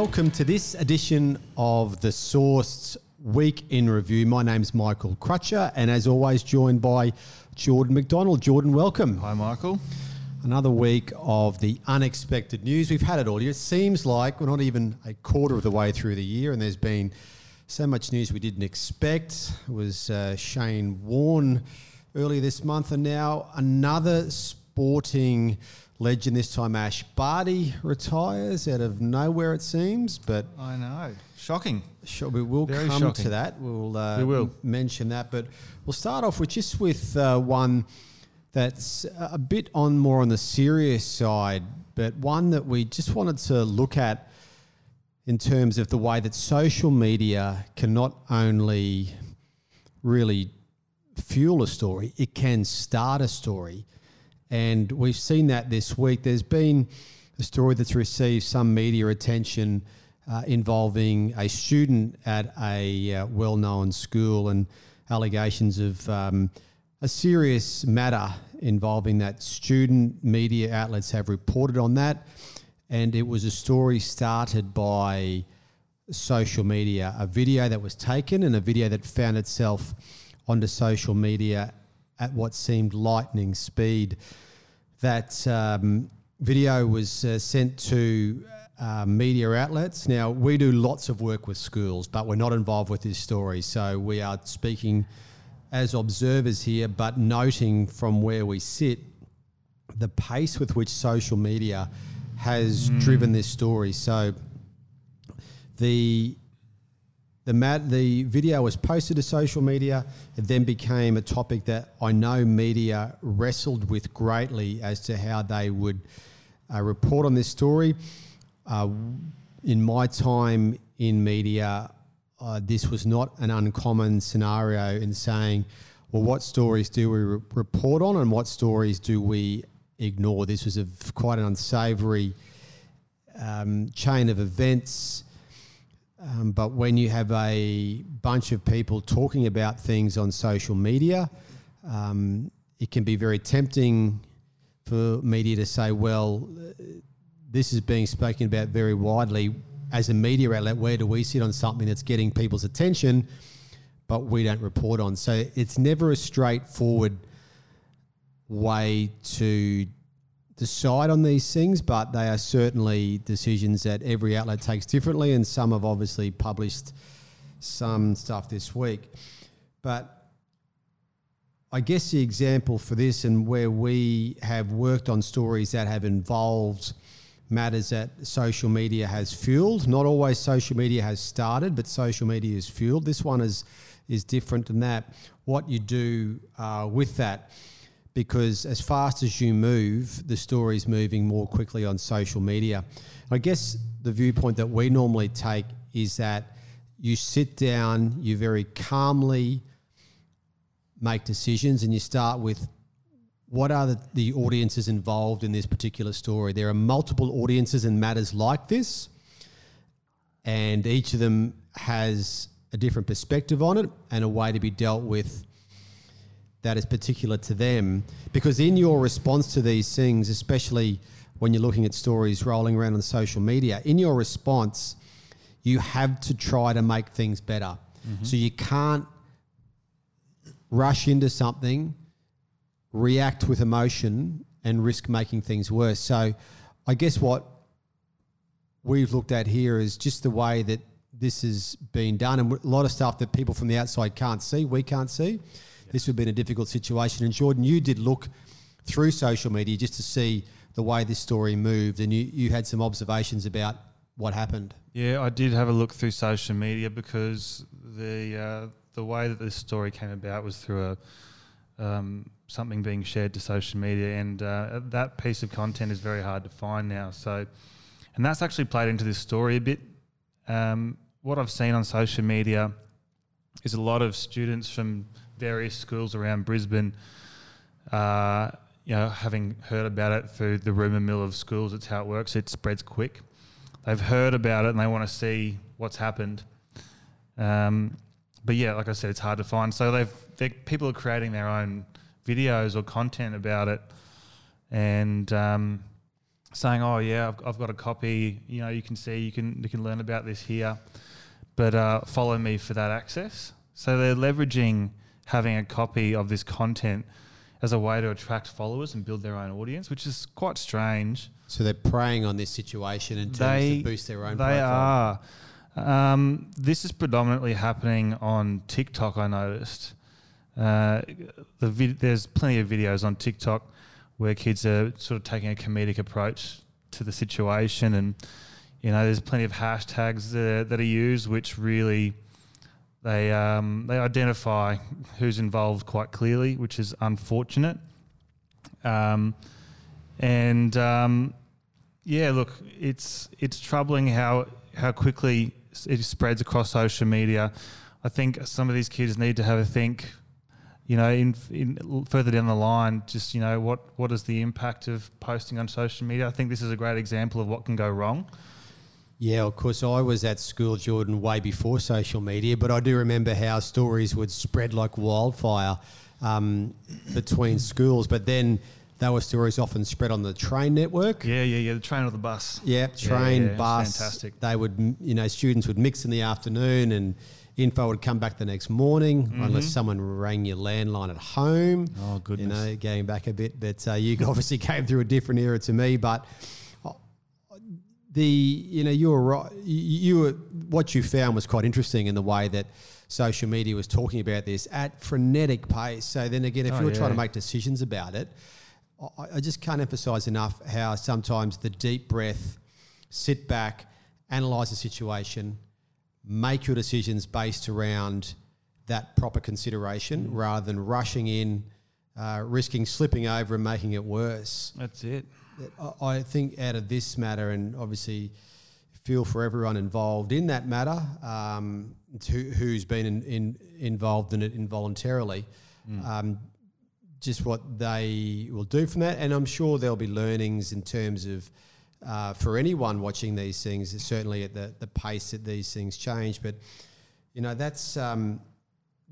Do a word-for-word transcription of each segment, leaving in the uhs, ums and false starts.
welcome to this edition of The Sourced Week in Review. My name's Michael Crutcher, and as always, joined by Jordan McDonald. Jordan, welcome. Hi, Michael. Another week of the unexpected news. We've had it all year. It seems like we're not even a quarter of the way through the year, and there's been so much news we didn't expect. It was uh, Shane Warne earlier this month, and now another sporting legend, this time Ash Barty, retires out of nowhere, it seems. But I know. Shocking. Sure, we will Very come shocking. to that. We'll uh, we will. mention that. But we'll start off with just with uh, one that's a bit on more on the serious side, but one that we just wanted to look at in terms of the way that social media can not only really fuel a story, it can start a story. And we've seen that this week. There's been a story that's received some media attention uh, involving a student at a uh, well-known school and allegations of um, a serious matter involving that student. Media outlets have reported on that. And it was a story started by social media, a video that was taken and a video that found itself onto social media at what seemed lightning speed. That um, video was uh, sent to uh, media outlets. Now, we do lots of work with schools, but we're not involved with this story. So we are speaking as observers here, but noting from where we sit the pace with which social media has mm. driven this story. So the... The, mad, the video was posted to social media. It then became a topic that I know media wrestled with greatly as to how they would uh, report on this story. Uh, in my time in media, uh, this was not an uncommon scenario in saying, well, what stories do we re- report on and what stories do we ignore? This was a, quite an unsavoury um, chain of events. Um, but when you have a bunch of people talking about things on social media, um, it can be very tempting for media to say, well, this is being spoken about very widely. As a media outlet, where do we sit on something that's getting people's attention, but we don't report on? So it's never a straightforward way to decide on these things, but they are certainly decisions that every outlet takes differently, and some have obviously published some stuff this week. But I guess the example for this, and where we have worked on stories that have involved matters that social media has fueled, not always social media has started, but social media is fueled. This one is, is different than that. What you do uh, with that. Because as fast as you move, the story's moving more quickly on social media. I guess the viewpoint that we normally take is that you sit down, you very calmly make decisions, and you start with what are the, the audiences involved in this particular story. There are multiple audiences in matters like this, and each of them has a different perspective on it and a way to be dealt with that is particular to them. Because in your response to these things, especially when you're looking at stories rolling around on social media, in your response, you have to try to make things better. Mm-hmm. So you can't rush into something, react with emotion, and risk making things worse. So I guess what we've looked at here is just the way that this has been done, and a lot of stuff that people from the outside can't see, we can't see. This would have been a difficult situation. And Jordan, you did look through social media just to see the way this story moved, and you, you had some observations about what happened. Yeah, I did have a look through social media, because the uh, the way that this story came about was through a um, something being shared to social media, and uh, that piece of content is very hard to find now. So, and that's actually played into this story a bit. Um, what I've seen on social media is a lot of students from various schools around Brisbane, uh, you know, having heard about it through the rumour mill of schools. It's how it works. It spreads quick. They've heard about it and they want to see what's happened. Um, but yeah, like I said, it's hard to find. So they've people are creating their own videos or content about it, and um, saying, oh yeah, I've, I've got a copy, you know, you can see, you can, you can learn about this here, but uh, follow me for that access. So they're leveraging having a copy of this content as a way to attract followers and build their own audience, which is quite strange. So they're preying on this situation in terms they, to boost their own they profile. They are. Um, this is predominantly happening on TikTok, I noticed. Uh, the vid- there's plenty of videos on TikTok where kids are sort of taking a comedic approach to the situation, and you know, there's plenty of hashtags that, that are used, which really they um, they identify who's involved quite clearly, which is unfortunate. Um, and um, yeah, look, it's it's troubling how how quickly it spreads across social media. I think some of these kids need to have a think. You know, in, in further down the line, just, you know, what, what is the impact of posting on social media? I think this is a great example of what can go wrong. Yeah, of course, I was at school, Jordan, way before social media, but I do remember how stories would spread like wildfire um, between schools, but then they were stories often spread on the train network. Yeah, yeah, yeah, the train or the bus. Yeah, train, yeah, yeah, bus. Fantastic. They would, you know, students would mix in the afternoon and info would come back the next morning, mm-hmm. unless someone rang your landline at home. Oh, goodness. You know, going back a bit. But uh, you obviously came through a different era to me. But the, you know, you were right. You were, what you found was quite interesting in the way that social media was talking about this at frenetic pace. So then again, if oh, you were yeah. trying to make decisions about it, I, I just can't emphasize enough how sometimes the deep breath, sit back, analyze the situation, make your decisions based around that proper consideration rather than rushing in, uh, risking slipping over and making it worse. That's it. I, I think out of this matter, and obviously feel for everyone involved in that matter, um, who, who's been in, in, involved in it involuntarily, mm. um, just what they will do from that. And I'm sure there'll be learnings in terms of Uh, for anyone watching these things, certainly at the, the pace that these things change. But, you know, that's um,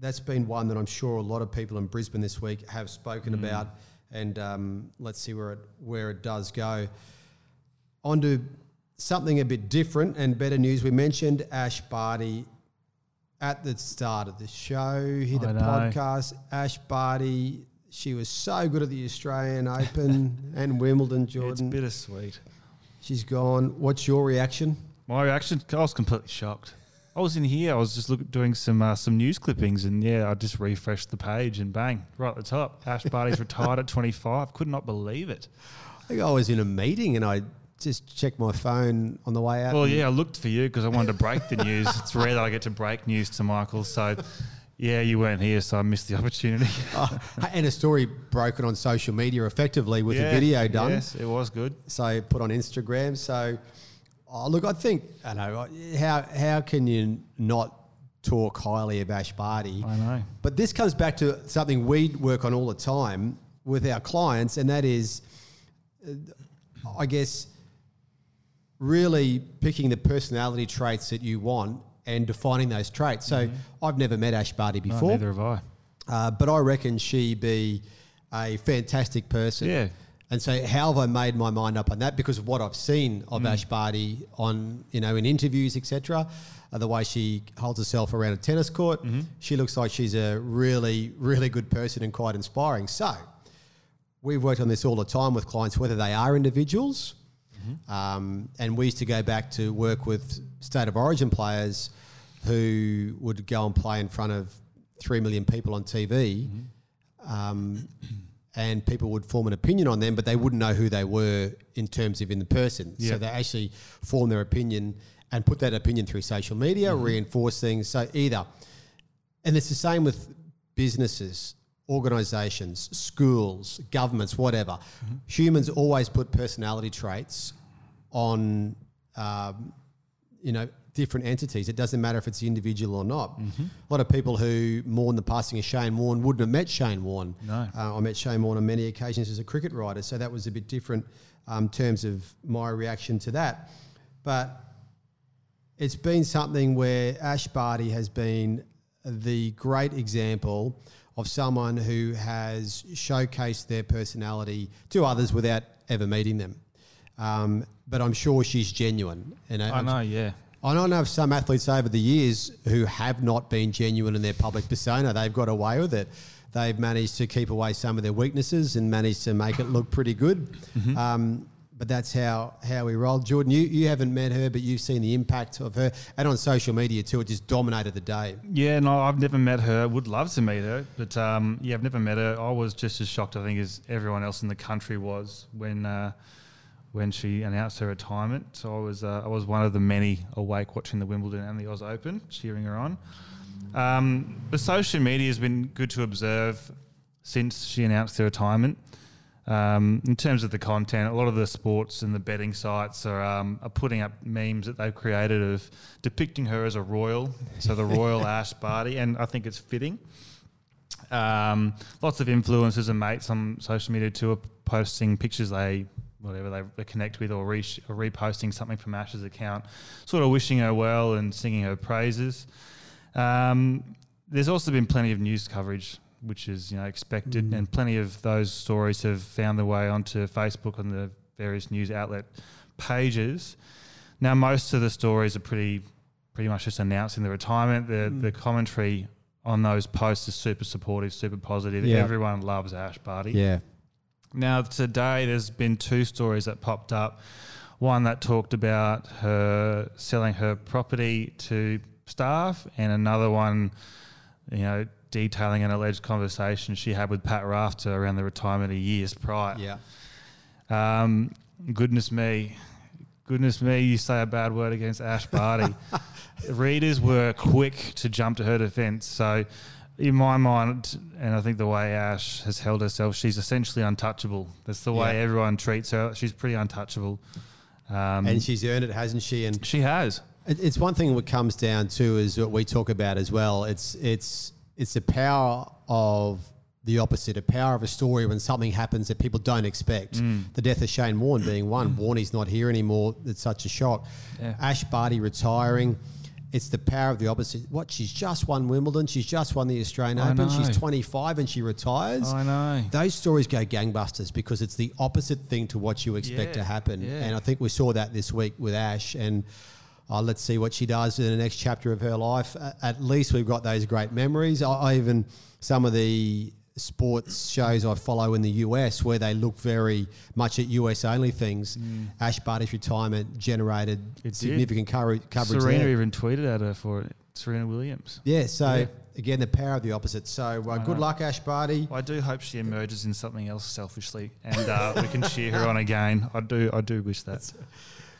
that's been one that I'm sure a lot of people in Brisbane this week have spoken mm. about. And um, let's see where it, where it does go. On to something a bit different and better news. We mentioned Ash Barty at the start of the show, here the podcast. Ash Barty, she was so good at the Australian Open and Wimbledon, Jordan. It's bittersweet. She's gone. What's your reaction? My reaction? I was completely shocked. I was in here. I was just look, doing some uh, some news clippings, and yeah, I just refreshed the page, and bang, right at the top. Ash Barty's retired at twenty-five. Could not believe it. I think I was in a meeting, and I just checked my phone on the way out. Well, yeah, I looked for you because I wanted to break the news. It's rare that I get to break news to Michael, so... Yeah, you weren't here, so I missed the opportunity. oh, and a story broken on social media effectively with yeah, a video done. Yes, it was good. So put on Instagram. So, oh, look, I think, I know, how how can you not talk highly of Ash Barty? I know. But this comes back to something we work on all the time with our clients, and that is, I guess, really picking the personality traits that you want and defining those traits. So mm-hmm. I've never met Ash Barty before. No, neither have I. Uh, but I reckon she be a fantastic person. Yeah. And so how have I made my mind up on that? Because of what I've seen of mm. Ash Barty on, you know, in interviews, et cetera, uh, the way she holds herself around a tennis court, mm-hmm. she looks like she's a really, really good person and quite inspiring. So we've worked on this all the time with clients, whether they are individuals, mm-hmm. um, and we used to go back to work with State of Origin players who would go and play in front of three million people on T V, mm-hmm. um, and people would form an opinion on them, but they wouldn't know who they were in terms of in the person. Yep. So they actually form their opinion and put that opinion through social media, mm-hmm. reinforce things. So either, and it's the same with businesses, organisations, schools, governments, whatever. Mm-hmm. Humans always put personality traits on um, you know, different entities. It doesn't matter if it's the individual or not. Mm-hmm. A lot of people who mourn the passing of Shane Warne wouldn't have met Shane Warne. No. Uh, I met Shane Warne on many occasions as a cricket writer, so that was a bit different um, in terms of my reaction to that. But it's been something where Ash Barty has been the great example of someone who has showcased their personality to others without ever meeting them. Um, but I'm sure she's genuine. And I, I know, yeah. I don't know if some athletes over the years who have not been genuine in their public persona, they've got away with it. They've managed to keep away some of their weaknesses and managed to make it look pretty good. Mm-hmm. Um, but that's how, how we rolled. Jordan, you, you haven't met her, but you've seen the impact of her. And on social media too, it just dominated the day. Yeah, no, I've never met her. Would love to meet her. But, um, yeah, I've never met her. I was just as shocked, I think, as everyone else in the country was when uh, – when she announced her retirement. So I was uh, I was one of the many awake watching the Wimbledon and the Oz Open, cheering her on. Um, the social media has been good to observe since she announced her retirement. Um, in terms of the content, a lot of the sports and the betting sites are um, are putting up memes that they've created of depicting her as a royal, so the royal Ash Barty, and I think it's fitting. Um, lots of influencers and mates on social media too are posting pictures they... whatever they, they connect with or, re- or reposting something from Ash's account, sort of wishing her well and singing her praises. Um, there's also been plenty of news coverage, which is, you know, expected, mm-hmm. and plenty of those stories have found their way onto Facebook and the various news outlet pages. Now, most of the stories are pretty pretty much just announcing the retirement. The, mm-hmm. the commentary on those posts is super supportive, super positive. Yeah. Everyone loves Ash Barty. Yeah. Now, today there's been two stories that popped up. One that talked about her selling her property to staff, and another one, you know, detailing an alleged conversation she had with Pat Rafter around the retirement of years prior. Yeah. Um, goodness me. Goodness me, you say a bad word against Ash Barty. Readers were quick to jump to her defence, so... in my mind, and I think the way Ash has held herself, she's essentially untouchable. That's the yeah. way everyone treats her. She's pretty untouchable. Um, and she's earned it, hasn't she? And she has. It's one thing what comes down to is what we talk about as well. It's it's it's the power of the opposite, the power of a story when something happens that people don't expect. Mm. The death of Shane Warne being one. Warnie's not here anymore. It's such a shock. Yeah. Ash Barty retiring. It's the power of the opposite. What, she's just won Wimbledon. She's just won the Australian I Open. Know. She's twenty-five and she retires. I know. Those stories go gangbusters because it's the opposite thing to what you expect yeah, to happen. Yeah. And I think we saw that this week with Ash. And uh, let's see what she does in the next chapter of her life. Uh, at least we've got those great memories. I, I even some of the sports shows I follow in the U S where they look very much at U S only things. Mm. Ash Barty's retirement generated it significant cur- coverage. Serena there. even tweeted at her for it. Serena Williams. Yeah, so yeah. again, the power of the opposite. So uh, good know. luck, Ash Barty. I do hope she emerges in something else selfishly and uh, we can cheer her on again. I do, I do wish that. That's,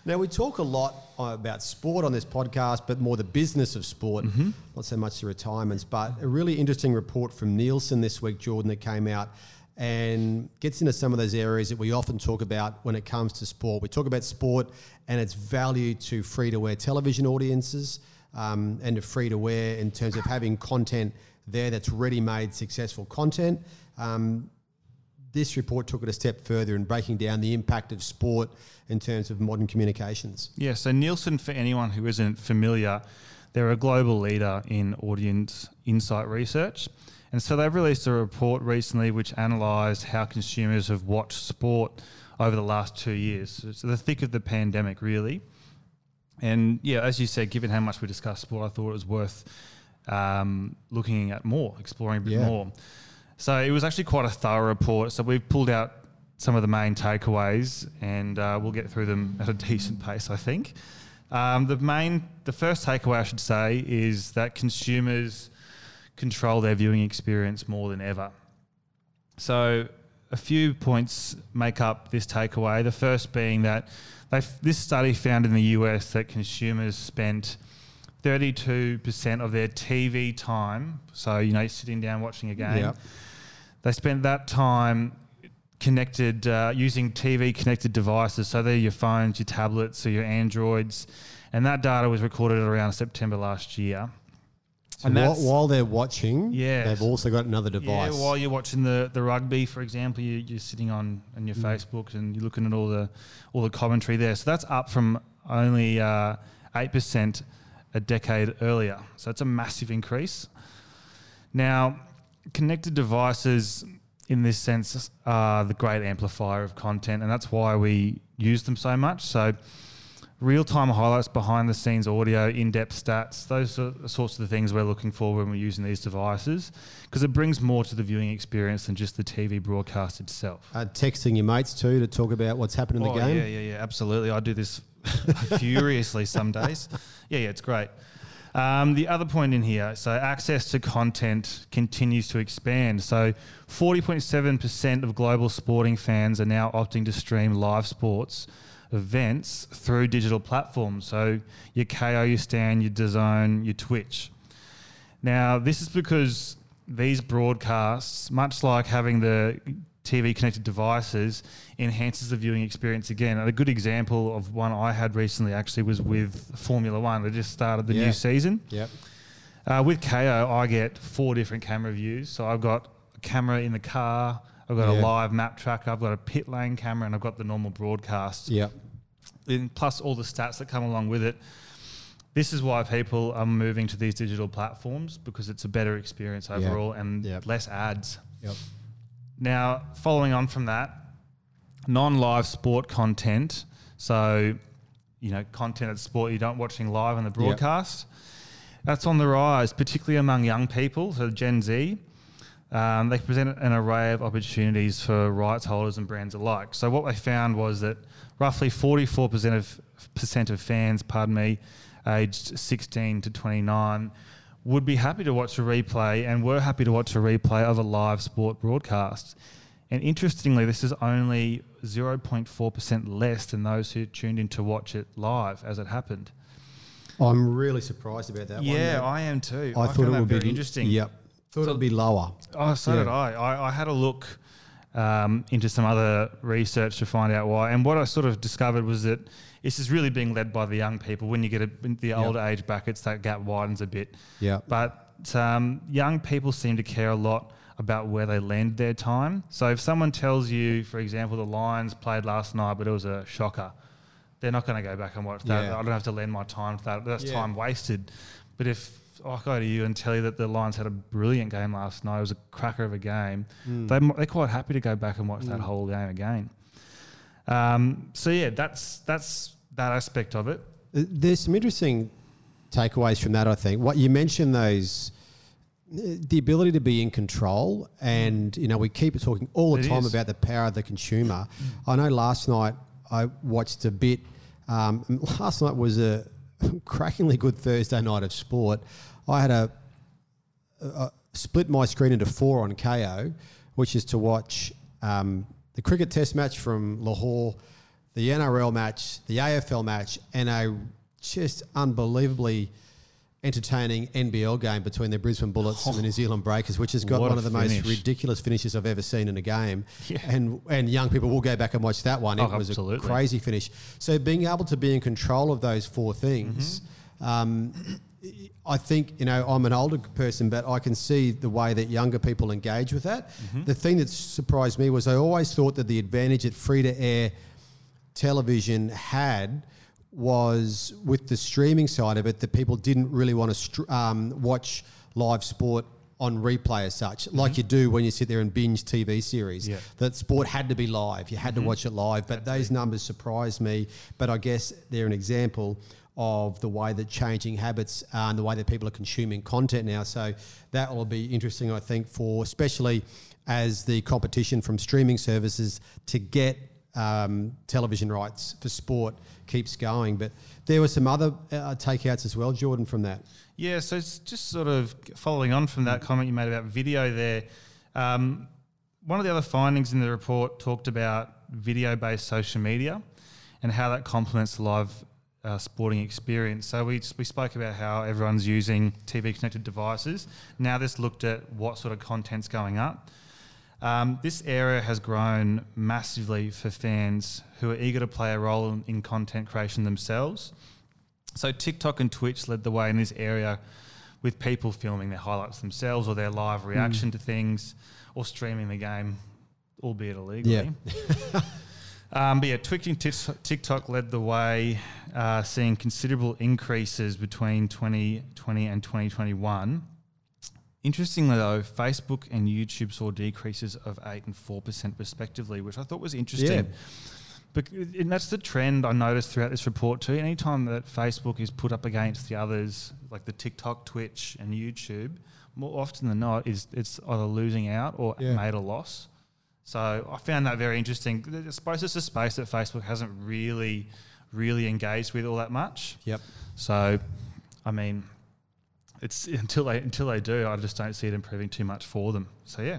now, we talk a lot about sport on this podcast, but more the business of sport, mm-hmm. not so much the retirements. But a really interesting report from Nielsen this week, Jordan, that came out and gets into some of those areas that we often talk about when it comes to sport. We talk about sport and its value to free-to-air television audiences um, and to free-to-air in terms of having content there that's ready-made, successful content. Um This report took it a step further in breaking down the impact of sport in terms of modern communications. Yeah, so Nielsen, for anyone who isn't familiar, they're a global leader in audience insight research. And so they've released a report recently which analysed how consumers have watched sport over the last two years. So the thick of the pandemic, really. And, yeah, as you said, given how much we discussed sport, I thought it was worth um, looking at more, exploring a bit yeah. more. So it was actually quite a thorough report. So we've pulled out some of the main takeaways and uh, we'll get through them at a decent pace, I think. Um, the main, the first takeaway I should say is that consumers control their viewing experience more than ever. So a few points make up this takeaway. The first being that they this study found in the U S that consumers spent thirty-two percent of their T V time, so, you know, sitting down watching a game, yep. they spent that time connected, uh, using T V-connected devices, so they're your phones, your tablets, or your Androids, and that data was recorded around September last year. So and while, while they're watching, yeah, they've also got another device. Yeah, while you're watching the, the rugby, for example, you, you're sitting on, on your mm. Facebook and you're looking at all the, all the commentary there. So that's up from only uh, eight percent a decade earlier. So it's a massive increase. Now, connected devices in this sense, are the great amplifier of content, and that's why we use them so much. So real-time highlights, behind-the-scenes audio, in-depth stats, those are the sorts of the things we're looking for when we're using these devices, because it brings more to the viewing experience than just the T V broadcast itself. Uh, texting your mates too to talk about what's happened in oh, the game? Yeah, yeah, yeah, absolutely. I do this furiously some days. Yeah, yeah, it's great. Um, the other point in here, so access to content continues to expand. So forty point seven percent of global sporting fans are now opting to stream live sports events through digital platforms. So your K O, your Stan, your DAZN, your Twitch. Now, this is because these broadcasts, much like having the T V connected devices, enhances the viewing experience again. And a good example of one I had recently actually was with Formula One. They just started the yeah. new season. Yep. Uh, with K O, I get four different camera views. So I've got a camera in the car, I've got yeah. a live map tracker, I've got a pit lane camera, and I've got the normal broadcast. Yeah. And plus all the stats that come along with it. This is why people are moving to these digital platforms, because it's a better experience overall yeah. and yep. less ads. Yep. Now, following on from that, non-live sport content. So, you know, content at sport you don't watching live on the broadcast. Yep. That's on the rise, particularly among young people, so Gen Z. Um, they present an array of opportunities for rights holders and brands alike. So what they found was that roughly forty-four percent of percent of fans, pardon me, aged sixteen to twenty-nine, would be happy to watch a replay and were happy to watch a replay of a live sport broadcast. And interestingly, this is only zero point four percent less than those who tuned in to watch it live as it happened. I'm really surprised about that yeah, one. Yeah, I am too. I, I thought it would be interesting. Yep. Thought so, it would be lower. Oh, so yeah. did I. I. I had a look um, into some other research to find out why. And what I sort of discovered was that this is really being led by the young people. When you get a, the yep. older age brackets, that gap widens a bit. Yeah. But um, young people seem to care a lot about where they lend their time. So if someone tells you, for example, the Lions played last night, but it was a shocker, they're not going to go back and watch that. Yeah. I don't have to lend my time for that. That's yeah. time wasted. But if I go to you and tell you that the Lions had a brilliant game last night, it was a cracker of a game, mm. they, they're quite happy to go back and watch mm. that whole game again. Um, so, yeah, that's that's that aspect of it. There's some interesting takeaways from that, I think. What you mentioned, those the ability to be in control, and, you know, we keep talking all the it time is. about the power of the consumer. Mm. I know last night I watched a bit um, – last night was a – crackingly good Thursday night of sport. I had a, a split my screen into four on K O, which is to watch um, the cricket test match from Lahore, the N R L match, the A F L match, and a just unbelievably entertaining N B L game between the Brisbane Bullets oh, and the New Zealand Breakers, which has got one of the finish. most ridiculous finishes I've ever seen in a game. Yeah. And and young people will go back and watch that one. Oh, it was absolutely. a crazy finish. So being able to be in control of those four things, mm-hmm. um, I think, you know, I'm an older person, but I can see the way that younger people engage with that. Mm-hmm. The thing that surprised me was I always thought that the advantage that free-to-air television had was with the streaming side of it, that people didn't really want to str- um, watch live sport on replay as such, mm-hmm. like you do when you sit there and binge T V series. Yeah. That sport had to be live. You had mm-hmm. to watch it live. But That's those big. numbers surprised me. But I guess they're an example of the way that changing habits uh, and the way that people are consuming content now. So that will be interesting, I think, for especially as the competition from streaming services to get Um, television rights for sport keeps going. But there were some other uh, takeouts as well, Jordan, from that. Yeah, so it's just sort of following on from that comment you made about video there. Um, one of the other findings in the report talked about video-based social media and how that complements the live uh, sporting experience. So we we spoke about how everyone's using T V-connected devices. Now this looked at what sort of content's going up. Um, this area has grown massively for fans who are eager to play a role in, in content creation themselves. So TikTok and Twitch led the way in this area, with people filming their highlights themselves or their live reaction mm. to things, or streaming the game, albeit illegally. Yeah. um, but yeah, Twitch and TikTok led the way, uh, seeing considerable increases between twenty twenty and twenty twenty-one. Interestingly, though, Facebook and YouTube saw decreases of eight and four percent respectively, which I thought was interesting. Yeah. But and that's the trend I noticed throughout this report too. Anytime that Facebook is put up against the others, like the TikTok, Twitch, and YouTube, more often than not, is it's either losing out or yeah. made a loss. So I found that very interesting. I suppose it's a space that Facebook hasn't really, really engaged with all that much. Yep. So, I mean, it's until they until they do, I just don't see it improving too much for them. So yeah.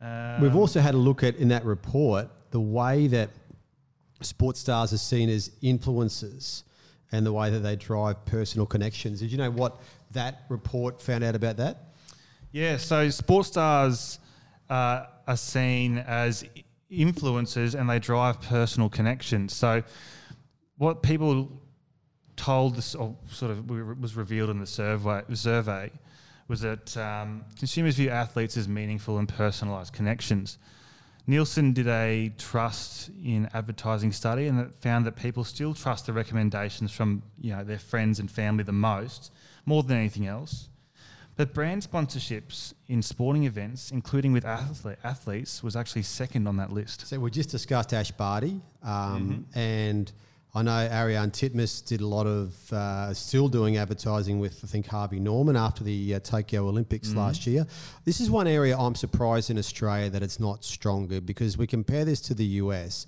Um, We've also had a look at in that report the way that sports stars are seen as influencers and the way that they drive personal connections. Did you know what that report found out about that? Yeah. So sports stars Uh, are seen as influencers and they drive personal connections. So what people told this, or sort of was revealed in the survey, survey was that um, consumers view athletes as meaningful and personalised connections. Nielsen did a trust in advertising study and it found that people still trust the recommendations from, you know, their friends and family the most, more than anything else. But brand sponsorships in sporting events, including with athlete, athletes, was actually second on that list. So we just discussed Ash Barty, um, mm-hmm. and I know Ariane Titmuss did a lot of uh, still doing advertising with, I think, Harvey Norman after the uh, Tokyo Olympics mm-hmm. last year. This is one area I'm surprised in Australia that it's not stronger, because we compare this to the U S,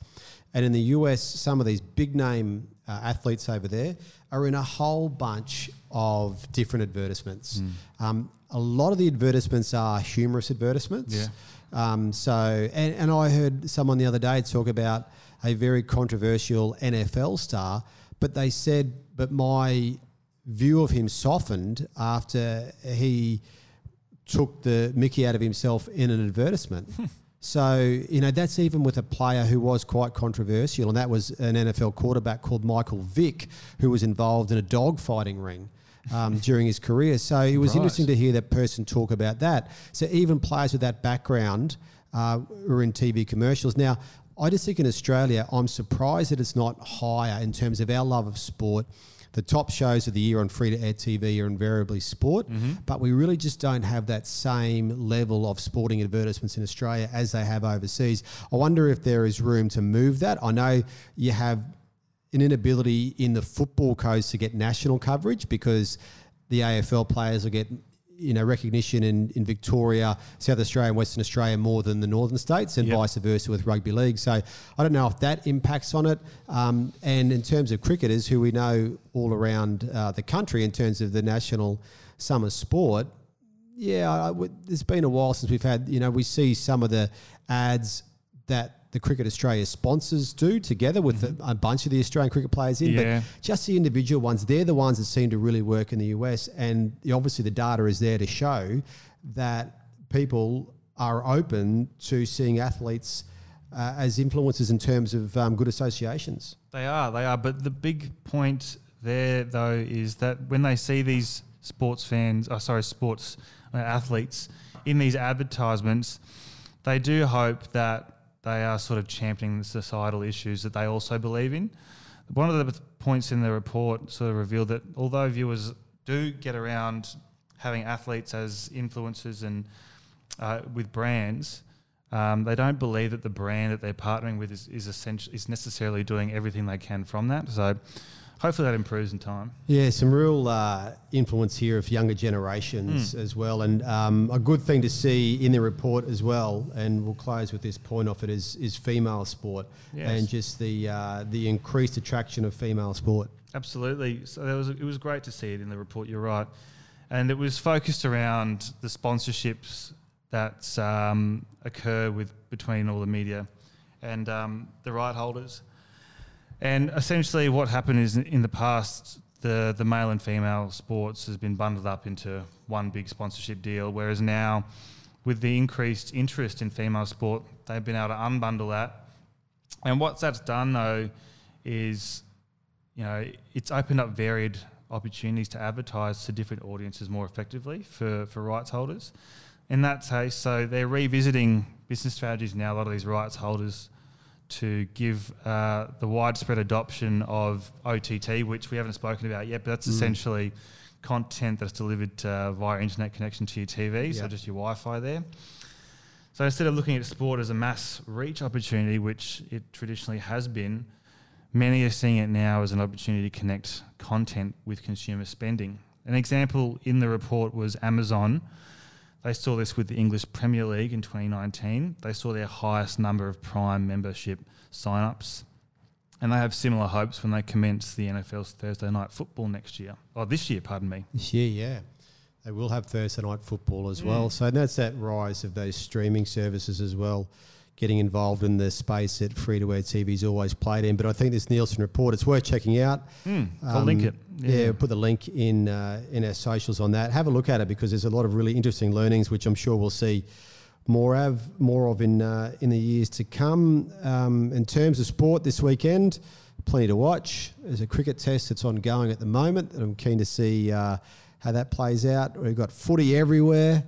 and in the U S some of these big-name uh, athletes over there are in a whole bunch of different advertisements. Mm. Um, a lot of the advertisements are humorous advertisements. Yeah. Um, so, and, and I heard someone the other day talk about a very controversial N F L star, but they said, but my view of him softened after he took the mickey out of himself in an advertisement. So, you know, that's even with a player who was quite controversial, and that was an N F L quarterback called Michael Vick, who was involved in a dog fighting ring um, during his career. So it was right. interesting to hear that person talk about that. So even players with that background uh, were in T V commercials. Now, I just think in Australia, I'm surprised that it's not higher in terms of our love of sport. The top shows of the year on free-to-air T V are invariably sport, mm-hmm. but we really just don't have that same level of sporting advertisements in Australia as they have overseas. I wonder if there is room to move that. I know you have an inability in the football codes to get national coverage because the A F L players will get, you know, recognition in, in Victoria, South Australia and Western Australia more than the northern states, and yep. vice versa with rugby league. So I don't know if that impacts on it. Um, and in terms of cricketers, who we know all around uh, the country in terms of the national summer sport, yeah, I w- it's been a while since we've had, you know, we see some of the ads that the Cricket Australia sponsors do together with mm-hmm. a, a bunch of the Australian cricket players in, yeah. but just the individual ones, they're the ones that seem to really work in the U S, and the, obviously the data is there to show that people are open to seeing athletes uh, as influencers in terms of um, good associations. They are, they are, but the big point there though is that when they see these sports fans, oh, sorry, sports uh, athletes in these advertisements, they do hope that they are sort of championing the societal issues that they also believe in. One of the points in the report sort of revealed that although viewers do get around having athletes as influencers and uh, with brands, um, they don't believe that the brand that they're partnering with is is, essentially, is necessarily doing everything they can from that. So hopefully that improves in time. Yeah, some real uh, influence here of younger generations mm. as well. And um, a good thing to see in the report as well, and we'll close with this point off it, is is female sport yes. and just the uh, the increased attraction of female sport. Absolutely. So there was a, it was great to see it in the report, you're right. And it was focused around the sponsorships that um, occur with between all the media and um, the right holders. And essentially what happened is in the past, the, the male and female sports has been bundled up into one big sponsorship deal, whereas now with the increased interest in female sport, they've been able to unbundle that. And what that's done, though, is, you know, it's opened up varied opportunities to advertise to different audiences more effectively for, for rights holders. In that case, so they're revisiting business strategies now, a lot of these rights holders, to give uh, the widespread adoption of O T T, which we haven't spoken about yet, but that's mm. essentially content that's delivered uh, via internet connection to your T V, yep. so just your Wi-Fi there. So instead of looking at sport as a mass reach opportunity, which it traditionally has been, many are seeing it now as an opportunity to connect content with consumer spending. An example in the report was Amazon. They saw this with the English Premier League in twenty nineteen. They saw their highest number of Prime membership sign-ups. And they have similar hopes when they commence the N F L's Thursday night football next year. Oh, this year, pardon me. This year, yeah. They will have Thursday night football as mm. well. So that's that rise of those streaming services as well, getting involved in the space that free-to-air T V's always played in. But I think this Nielsen report, it's worth checking out. Mm, I'll um, link it. Yeah, yeah we'll put the link in uh, in our socials on that. Have a look at it because there's a lot of really interesting learnings, which I'm sure we'll see more of, more of in uh, in the years to come. Um, in terms of sport this weekend, plenty to watch. There's a cricket test that's ongoing at the moment, and I'm keen to see uh, how that plays out. We've got footy everywhere.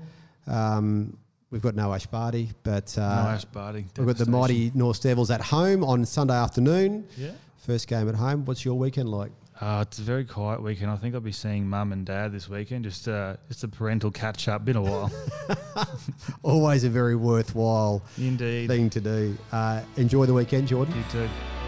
Um, We've got no Ash Barty, but uh, no Ash Barty. We've got the mighty Norse Devils at home on Sunday afternoon. Yeah. First game at home. What's your weekend like? Uh, it's a very quiet weekend. I think I'll be seeing mum and dad this weekend. Just uh, just a parental catch-up. Been a while. Always a very worthwhile Indeed. thing to do. Uh, enjoy the weekend, Jordan. You too.